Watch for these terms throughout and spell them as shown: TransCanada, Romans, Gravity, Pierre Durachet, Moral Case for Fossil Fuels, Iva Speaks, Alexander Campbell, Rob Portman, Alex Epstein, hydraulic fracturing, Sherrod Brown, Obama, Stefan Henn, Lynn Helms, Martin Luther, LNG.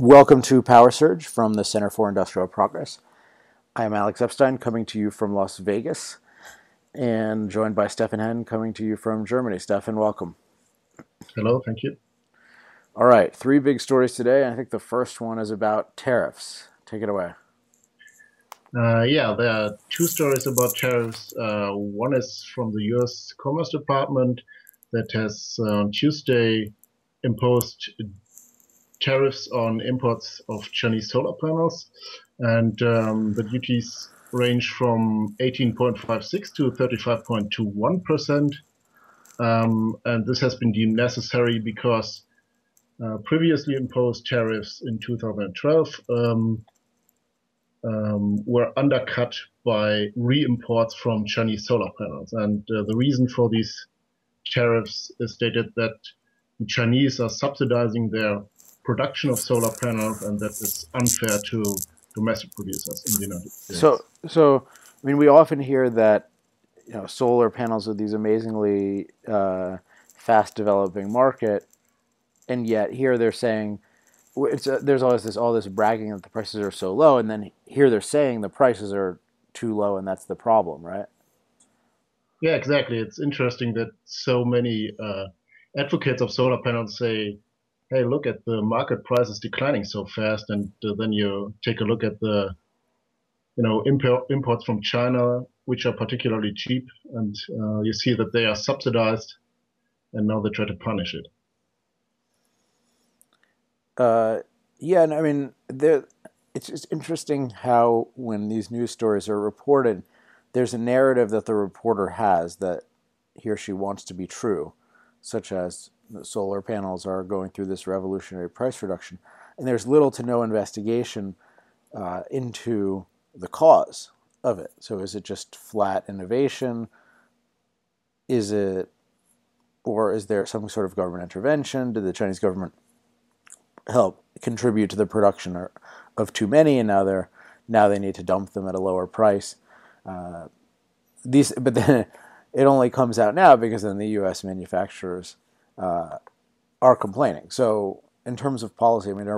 Welcome to Power Surge from the Center for Industrial Progress. I am Alex Epstein, coming to you from Las Vegas, and joined by Stefan Henn, coming to you from Germany. Stefan, welcome. Hello, thank you. All right, three big stories today. I think the first one is about tariffs. Take it away. Yeah, there are two stories about tariffs. One is from the U.S. Commerce Department that has on Tuesday imposed tariffs on imports of Chinese solar panels, and the duties range from 18.56 to 35.21%. And this has been deemed necessary because previously imposed tariffs in 2012 were undercut by re-imports from Chinese solar panels. And the reason for these tariffs is stated that the Chinese are subsidizing their production of solar panels, and that is unfair to domestic producers in the United States. So I mean, we often hear that, you know, solar panels are these amazingly fast-developing market, and yet here they're saying it's there's always all this bragging that the prices are so low, and then here they're saying the prices are too low, and that's the problem, right? Yeah, exactly. It's interesting that so many advocates of solar panels say, hey, look at the market prices declining so fast, and then you take a look at the, you know, imports from China, which are particularly cheap, and you see that they are subsidized, and now they try to punish it. Yeah, and I mean, it's interesting how when these news stories are reported, there's a narrative that the reporter has that he or she wants to be true, such as the solar panels are going through this revolutionary price reduction, and there's little to no investigation into the cause of it. So is it just flat innovation? Or is there some sort of government intervention? Did the Chinese government help contribute to the production of too many, and now they need to dump them at a lower price? But then it only comes out now because then the U.S. manufacturers are complaining. So in terms of policy, I mean,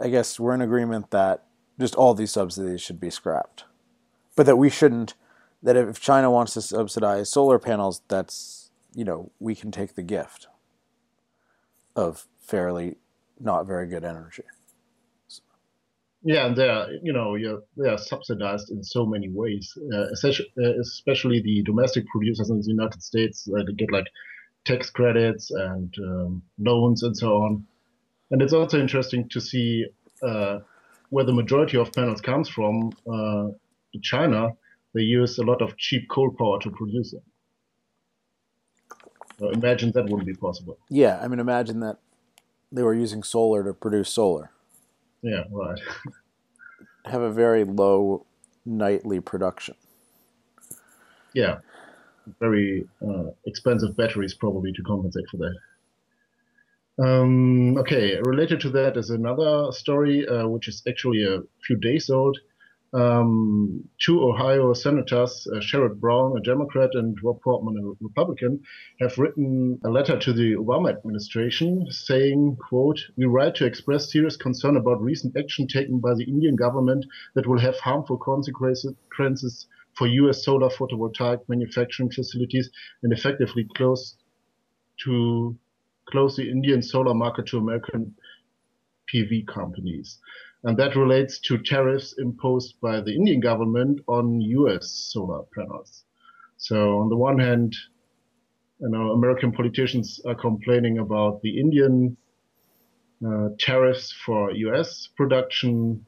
I guess we're in agreement that just all these subsidies should be scrapped, but that we shouldn't, that if China wants to subsidize solar panels, that's, you know, we can take the gift of fairly not very good energy. So. Yeah, and they are subsidized in so many ways, especially the domestic producers in the United States. They get like tax credits and loans and so on. And it's also interesting to see where the majority of panels comes from. China, they use a lot of cheap coal power to produce them. So imagine that wouldn't be possible. Yeah, I mean, imagine that they were using solar to produce solar. Yeah, right. Have a very low nightly production. Yeah. Very expensive batteries probably to compensate for that. Okay, related to that is another story, which is actually a few days old. Two Ohio senators, Sherrod Brown, a Democrat, and Rob Portman, a Republican, have written a letter to the Obama administration saying, quote, "We write to express serious concern about recent action taken by the Indian government that will have harmful consequences for U.S. solar photovoltaic manufacturing facilities and effectively close the Indian solar market to American PV companies." And that relates to tariffs imposed by the Indian government on U.S. solar panels. So on the one hand, you know, American politicians are complaining about the Indian tariffs for U.S. production,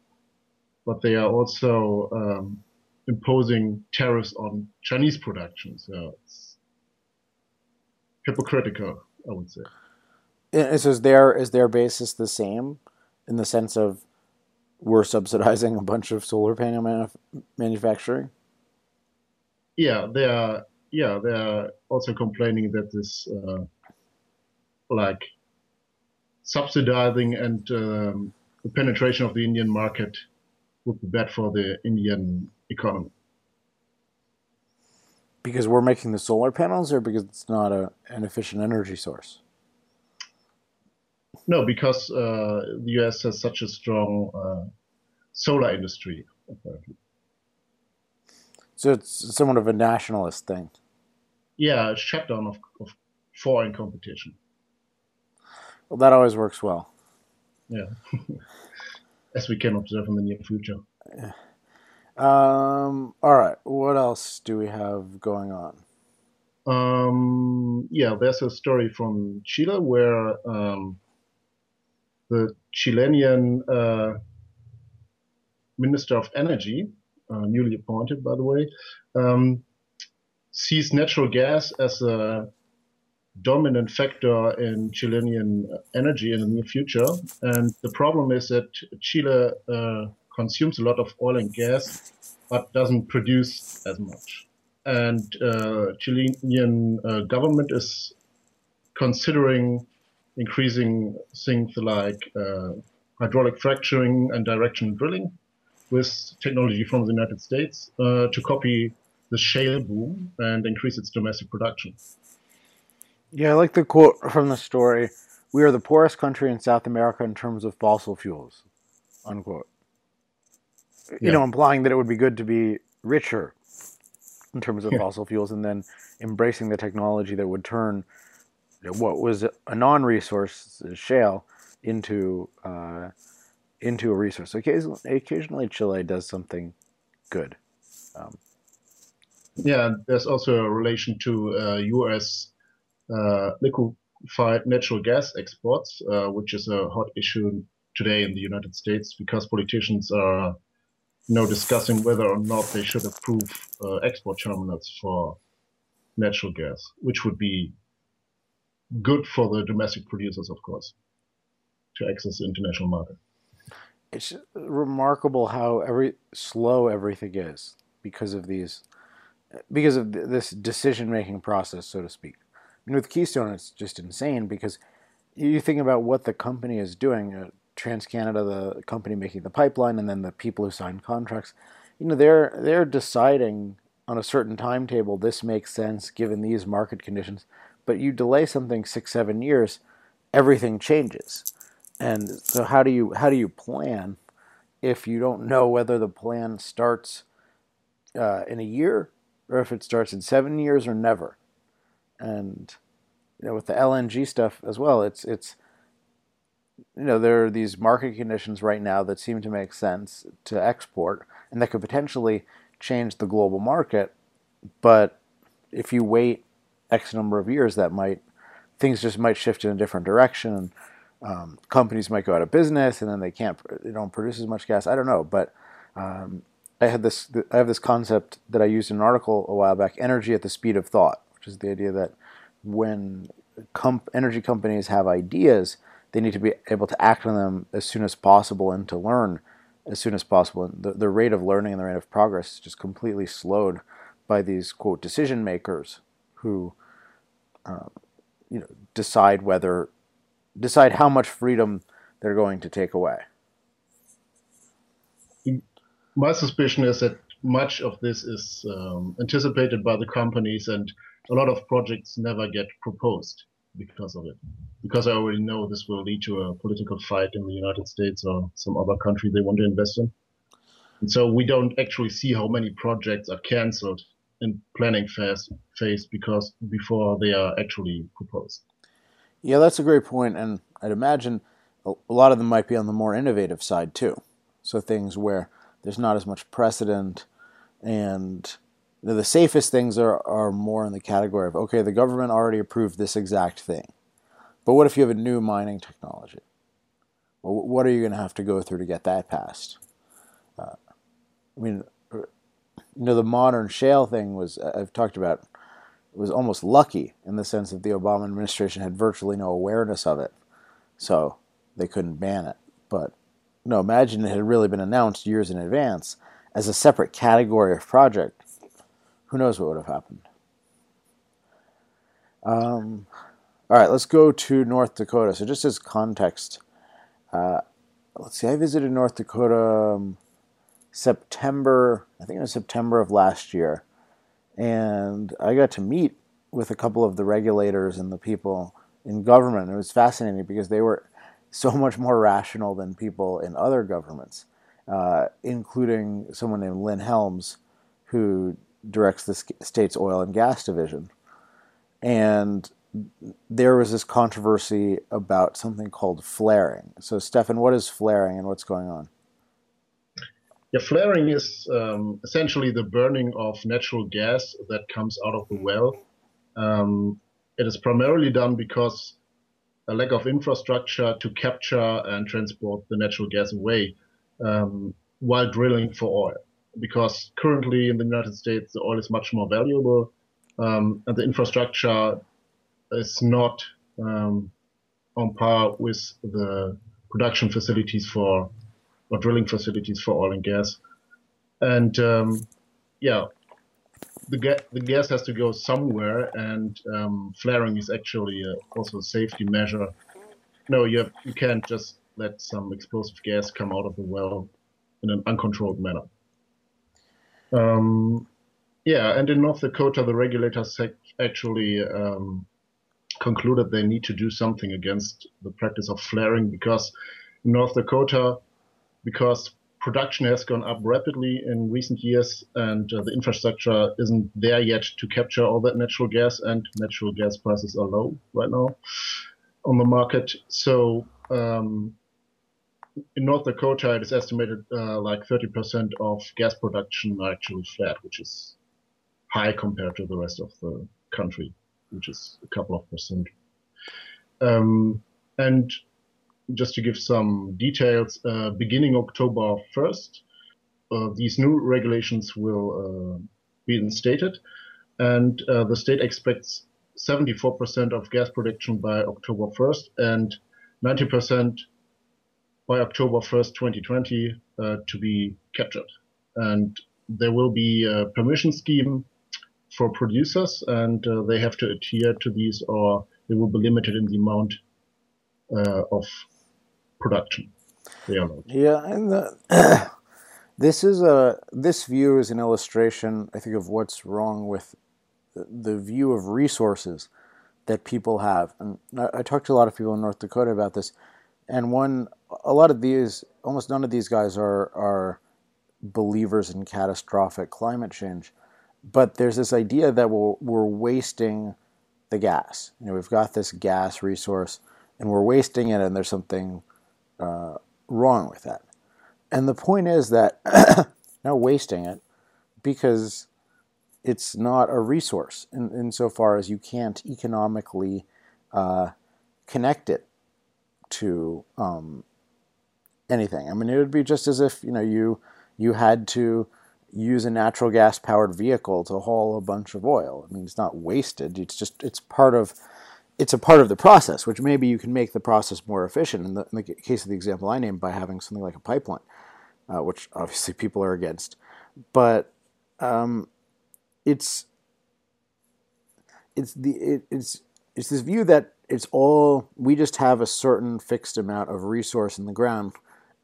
but they are also imposing tariffs on Chinese production. So it's hypocritical, I would say. And so is their basis the same in the sense of we're subsidizing a bunch of solar panel manufacturing? Yeah, they are also complaining that this like subsidizing and the penetration of the Indian market would be bad for the Indian economy. Because we're making the solar panels, or because it's not an efficient energy source? No, because the U.S. has such a strong solar industry, apparently. So it's somewhat of a nationalist thing. Yeah, a shutdown of foreign competition. Well, that always works well. Yeah, as we can observe in the near future. Yeah. All right, what else do we have going on? Yeah, there's a story from Chile where the Chilean Minister of Energy, newly appointed, by the way, sees natural gas as a dominant factor in Chilean energy in the near future. And the problem is that Chile consumes a lot of oil and gas, but doesn't produce as much. And Chilean government is considering increasing things like hydraulic fracturing and directional drilling with technology from the United States to copy the shale boom and increase its domestic production. Yeah, I like the quote from the story, "We are the poorest country in South America in terms of fossil fuels," unquote. Yeah. You know, implying that it would be good to be richer in terms of fossil fuels, and then embracing the technology that would turn what was a non-resource shale into a resource. So occasionally Chile does something good. Yeah, there's also a relation to U.S. liquefied natural gas exports, which is a hot issue today in the United States because politicians are discussing whether or not they should approve export terminals for natural gas, which would be good for the domestic producers, of course, to access the international market. It's remarkable how slow everything is because of this decision-making process, so to speak. And with Keystone, it's just insane because you think about what the company is doing. TransCanada, the company making the pipeline, and then the people who sign contracts, they're deciding on a certain timetable, this makes sense given these market conditions, but you delay something 6-7 years, everything changes. And so how do you plan if you don't know whether the plan starts in a year or if it starts in 7 years or never? And with the LNG stuff as well, it's there are these market conditions right now that seem to make sense to export and that could potentially change the global market. But if you wait X number of years, things might shift in a different direction. And companies might go out of business and then they don't produce as much gas. I don't know. But I have this concept that I used in an article a while back, energy at the speed of thought, which is the idea that when energy companies have ideas, they need to be able to act on them as soon as possible and to learn as soon as possible. And the rate of learning and the rate of progress is just completely slowed by these, quote, decision makers who, decide how much freedom they're going to take away. My suspicion is that much of this is anticipated by the companies, and a lot of projects never get proposed because of it. Because I already know this will lead to a political fight in the United States or some other country they want to invest in. And so we don't actually see how many projects are cancelled in planning phase because before they are actually proposed. Yeah, that's a great point. And I'd imagine a lot of them might be on the more innovative side too. So things where there's not as much precedent, and the safest things are more in the category of, okay, the government already approved this exact thing. But what if you have a new mining technology? Well, what are you going to have to go through to get that passed? The modern shale thing was almost lucky in the sense that the Obama administration had virtually no awareness of it, so they couldn't ban it. But no, imagine it had really been announced years in advance as a separate category of project. Who knows what would have happened? All right, let's go to North Dakota. So just as context, let's see, I visited North Dakota September of last year. And I got to meet with a couple of the regulators and the people in government. It was fascinating because they were so much more rational than people in other governments, including someone named Lynn Helms, who directs the state's oil and gas division. And there was this controversy about something called flaring. So, Stefan, what is flaring and what's going on? Yeah, flaring is essentially the burning of natural gas that comes out of the well. It is primarily done because a lack of infrastructure to capture and transport the natural gas away while drilling for oil. Because currently in the United States, the oil is much more valuable and the infrastructure is not on par with the production facilities for or drilling facilities for oil and gas. And the gas has to go somewhere, and flaring is actually also a safety measure. No, you can't just let some explosive gas come out of the well in an uncontrolled manner. And in North Dakota, the regulators actually concluded they need to do something against the practice of flaring, because in North Dakota, because production has gone up rapidly in recent years and the infrastructure isn't there yet to capture all that natural gas, and natural gas prices are low right now on the market. So in North Dakota, it is estimated like 30% of gas production are actually flared, which is high compared to the rest of the country, which is a couple of percent. And just to give some details, beginning October 1st, these new regulations will be instated, and the state expects 74% of gas production by October 1st and 90% by October 1st, 2020 to be captured. And there will be a permission scheme for producers, and they have to adhere to these or they will be limited in the amount of production. Yeah, and this view is an illustration, I think, of what's wrong with the view of resources that people have. And I talked to a lot of people in North Dakota about this, and almost none of these guys are believers in catastrophic climate change, but there's this idea that we're wasting the gas. You know, we've got this gas resource and we're wasting it, and there's something wrong with that. And the point is that not wasting it, because it's not a resource insofar as you can't economically connect it to anything. I mean, it would be just as if, you know, you had to use a natural gas powered vehicle to haul a bunch of oil. I mean, it's not wasted. It's just it's a part of the process, which maybe you can make the process more efficient. In the case of the example I named, by having something like a pipeline, which obviously people are against, but it's this view that it's all, we just have a certain fixed amount of resource in the ground,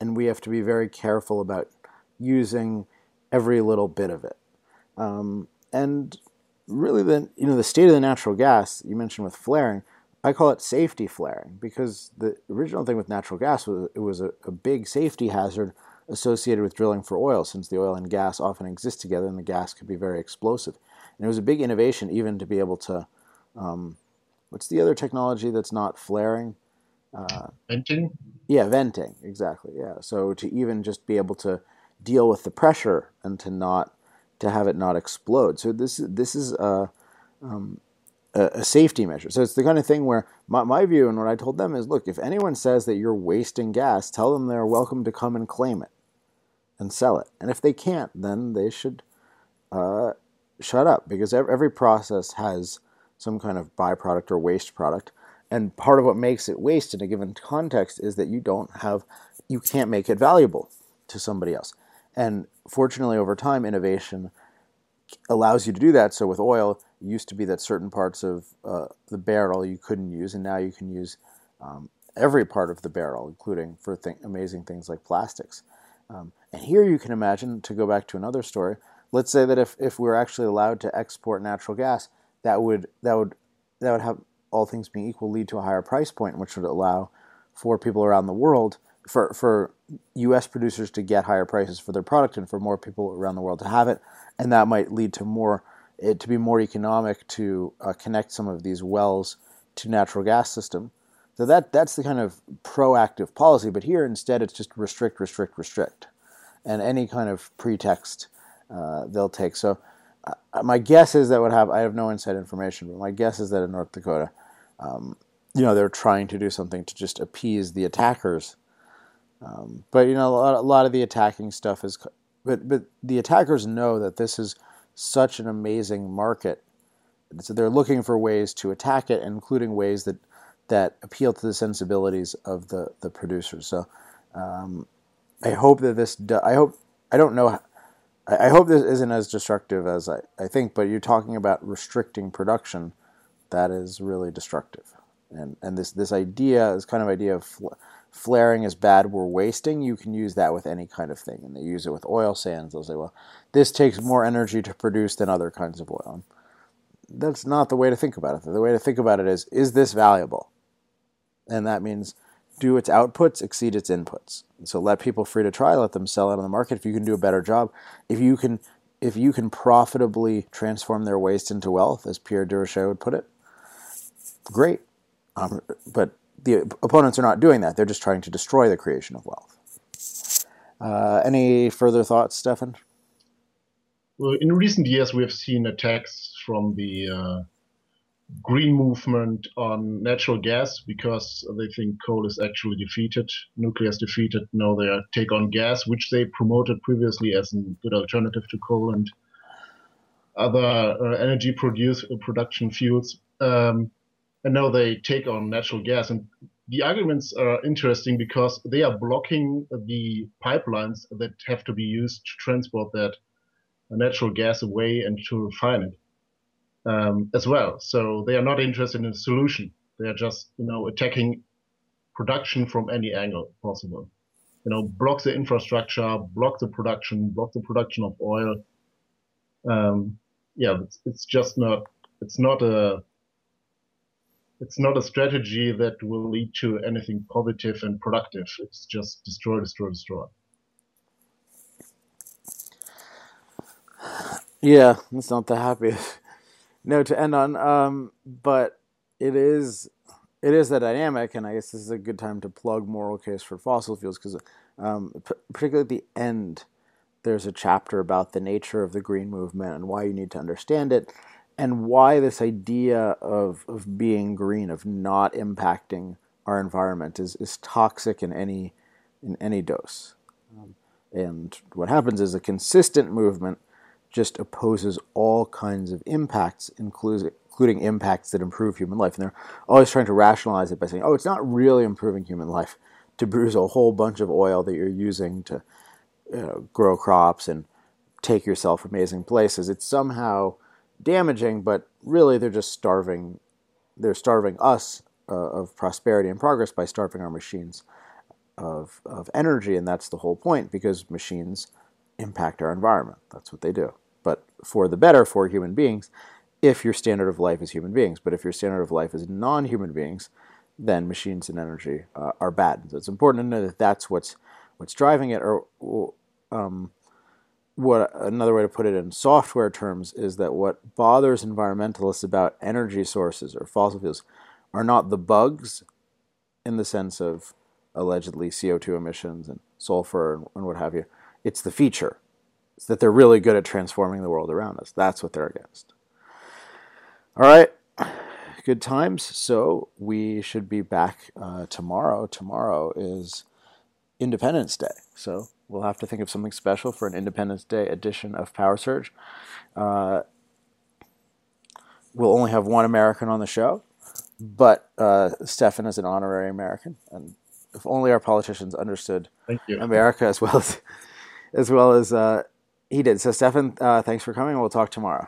and we have to be very careful about using every little bit of it. And really, the state of the natural gas you mentioned with flaring, I call it safety flaring, because the original thing with natural gas was it was a big safety hazard associated with drilling for oil, since the oil and gas often exist together and the gas could be very explosive. And it was a big innovation even to be able to, what's the other technology that's not flaring? Venting? Yeah, venting, exactly, yeah. So to even just be able to deal with the pressure and to have it not explode. So this is a safety measure. So it's the kind of thing where my view and what I told them is, look, if anyone says that you're wasting gas, tell them they're welcome to come and claim it and sell it. And if they can't, then they should shut up, because every process has some kind of byproduct or waste product. And part of what makes it waste in a given context is that you can't make it valuable to somebody else. And fortunately, over time, innovation allows you to do that. So with oil, it used to be that certain parts of the barrel you couldn't use, and now you can use every part of the barrel, including for amazing things like plastics. And here you can imagine, to go back to another story, let's say that if we're actually allowed to export natural gas, that would have, all things being equal, lead to a higher price point, which would allow for people around the world, for U.S. producers to get higher prices for their product and for more people around the world to have it. And that might lead to it to be more economic to connect some of these wells to natural gas system. So that's the kind of proactive policy. But here instead it's just restrict, restrict, restrict. And any kind of pretext they'll take. So my guess is that I have no inside information, but my guess is that in North Dakota, they're trying to do something to just appease the attackers. But a lot of the attacking stuff is, but the attackers know that this is such an amazing market, so they're looking for ways to attack it, including ways that appeal to the sensibilities of the producers. So I hope that this. I hope this isn't as destructive as I think. But you're talking about restricting production, that is really destructive, and this idea is kind of idea of. Flaring is bad, we're wasting. You can use that with any kind of thing. And they use it with oil sands. They'll say, well, this takes more energy to produce than other kinds of oil. And that's not the way to think about it. The way to think about it is this valuable? And that means do its outputs exceed its inputs. And so let people free to try, let them sell it on the market. If you can do a better job, if you can profitably transform their waste into wealth, as Pierre Durachet would put it, great. But the opponents are not doing that. They're just trying to destroy the creation of wealth. Any further thoughts, Stefan? Well, in recent years, we have seen attacks from the green movement on natural gas because they think coal is actually defeated, nuclear is defeated. Now they take on gas, which they promoted previously as a good alternative to coal and other energy production fuels. And now they take on natural gas. And the arguments are interesting because they are blocking the pipelines that have to be used to transport that natural gas away and to refine it as well. So they are not interested in a solution. They are just, attacking production from any angle possible. Block the infrastructure, block the production of oil. It's not a strategy that will lead to anything positive and productive. It's just destroy, destroy, destroy. Yeah, it's not the happiest note to end on. But it is the dynamic, and I guess this is a good time to plug Moral Case for Fossil Fuels, because particularly at the end, there's a chapter about the nature of the green movement and why you need to understand it. And why this idea of being green, of not impacting our environment, is toxic in any dose. And what happens is a consistent movement just opposes all kinds of impacts, including impacts that improve human life. And they're always trying to rationalize it by saying, oh, it's not really improving human life to bruise a whole bunch of oil that you're using to grow crops and take yourself amazing places. It's somehow damaging, but really they're just starving. They're starving us of prosperity and progress by starving our machines of energy, and that's the whole point, because machines impact our environment. That's what they do. But for the better for human beings, if your standard of life is human beings. But if your standard of life is non-human beings, then machines and energy are bad. So it's important to know that that's what's driving it, What another way to put it in software terms is that what bothers environmentalists about energy sources or fossil fuels are not the bugs in the sense of allegedly CO2 emissions and sulfur and what have you. It's the feature. It's that they're really good at transforming the world around us. That's what they're against. All right. Good times. So we should be back tomorrow. Tomorrow is Independence Day. So we'll have to think of something special for an Independence Day edition of Power Surge. We'll only have one American on the show, but Stefan is an honorary American, and if only our politicians understood America as well as he did. So, Stefan, thanks for coming. We'll talk tomorrow.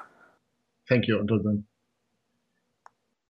Thank you. Until then.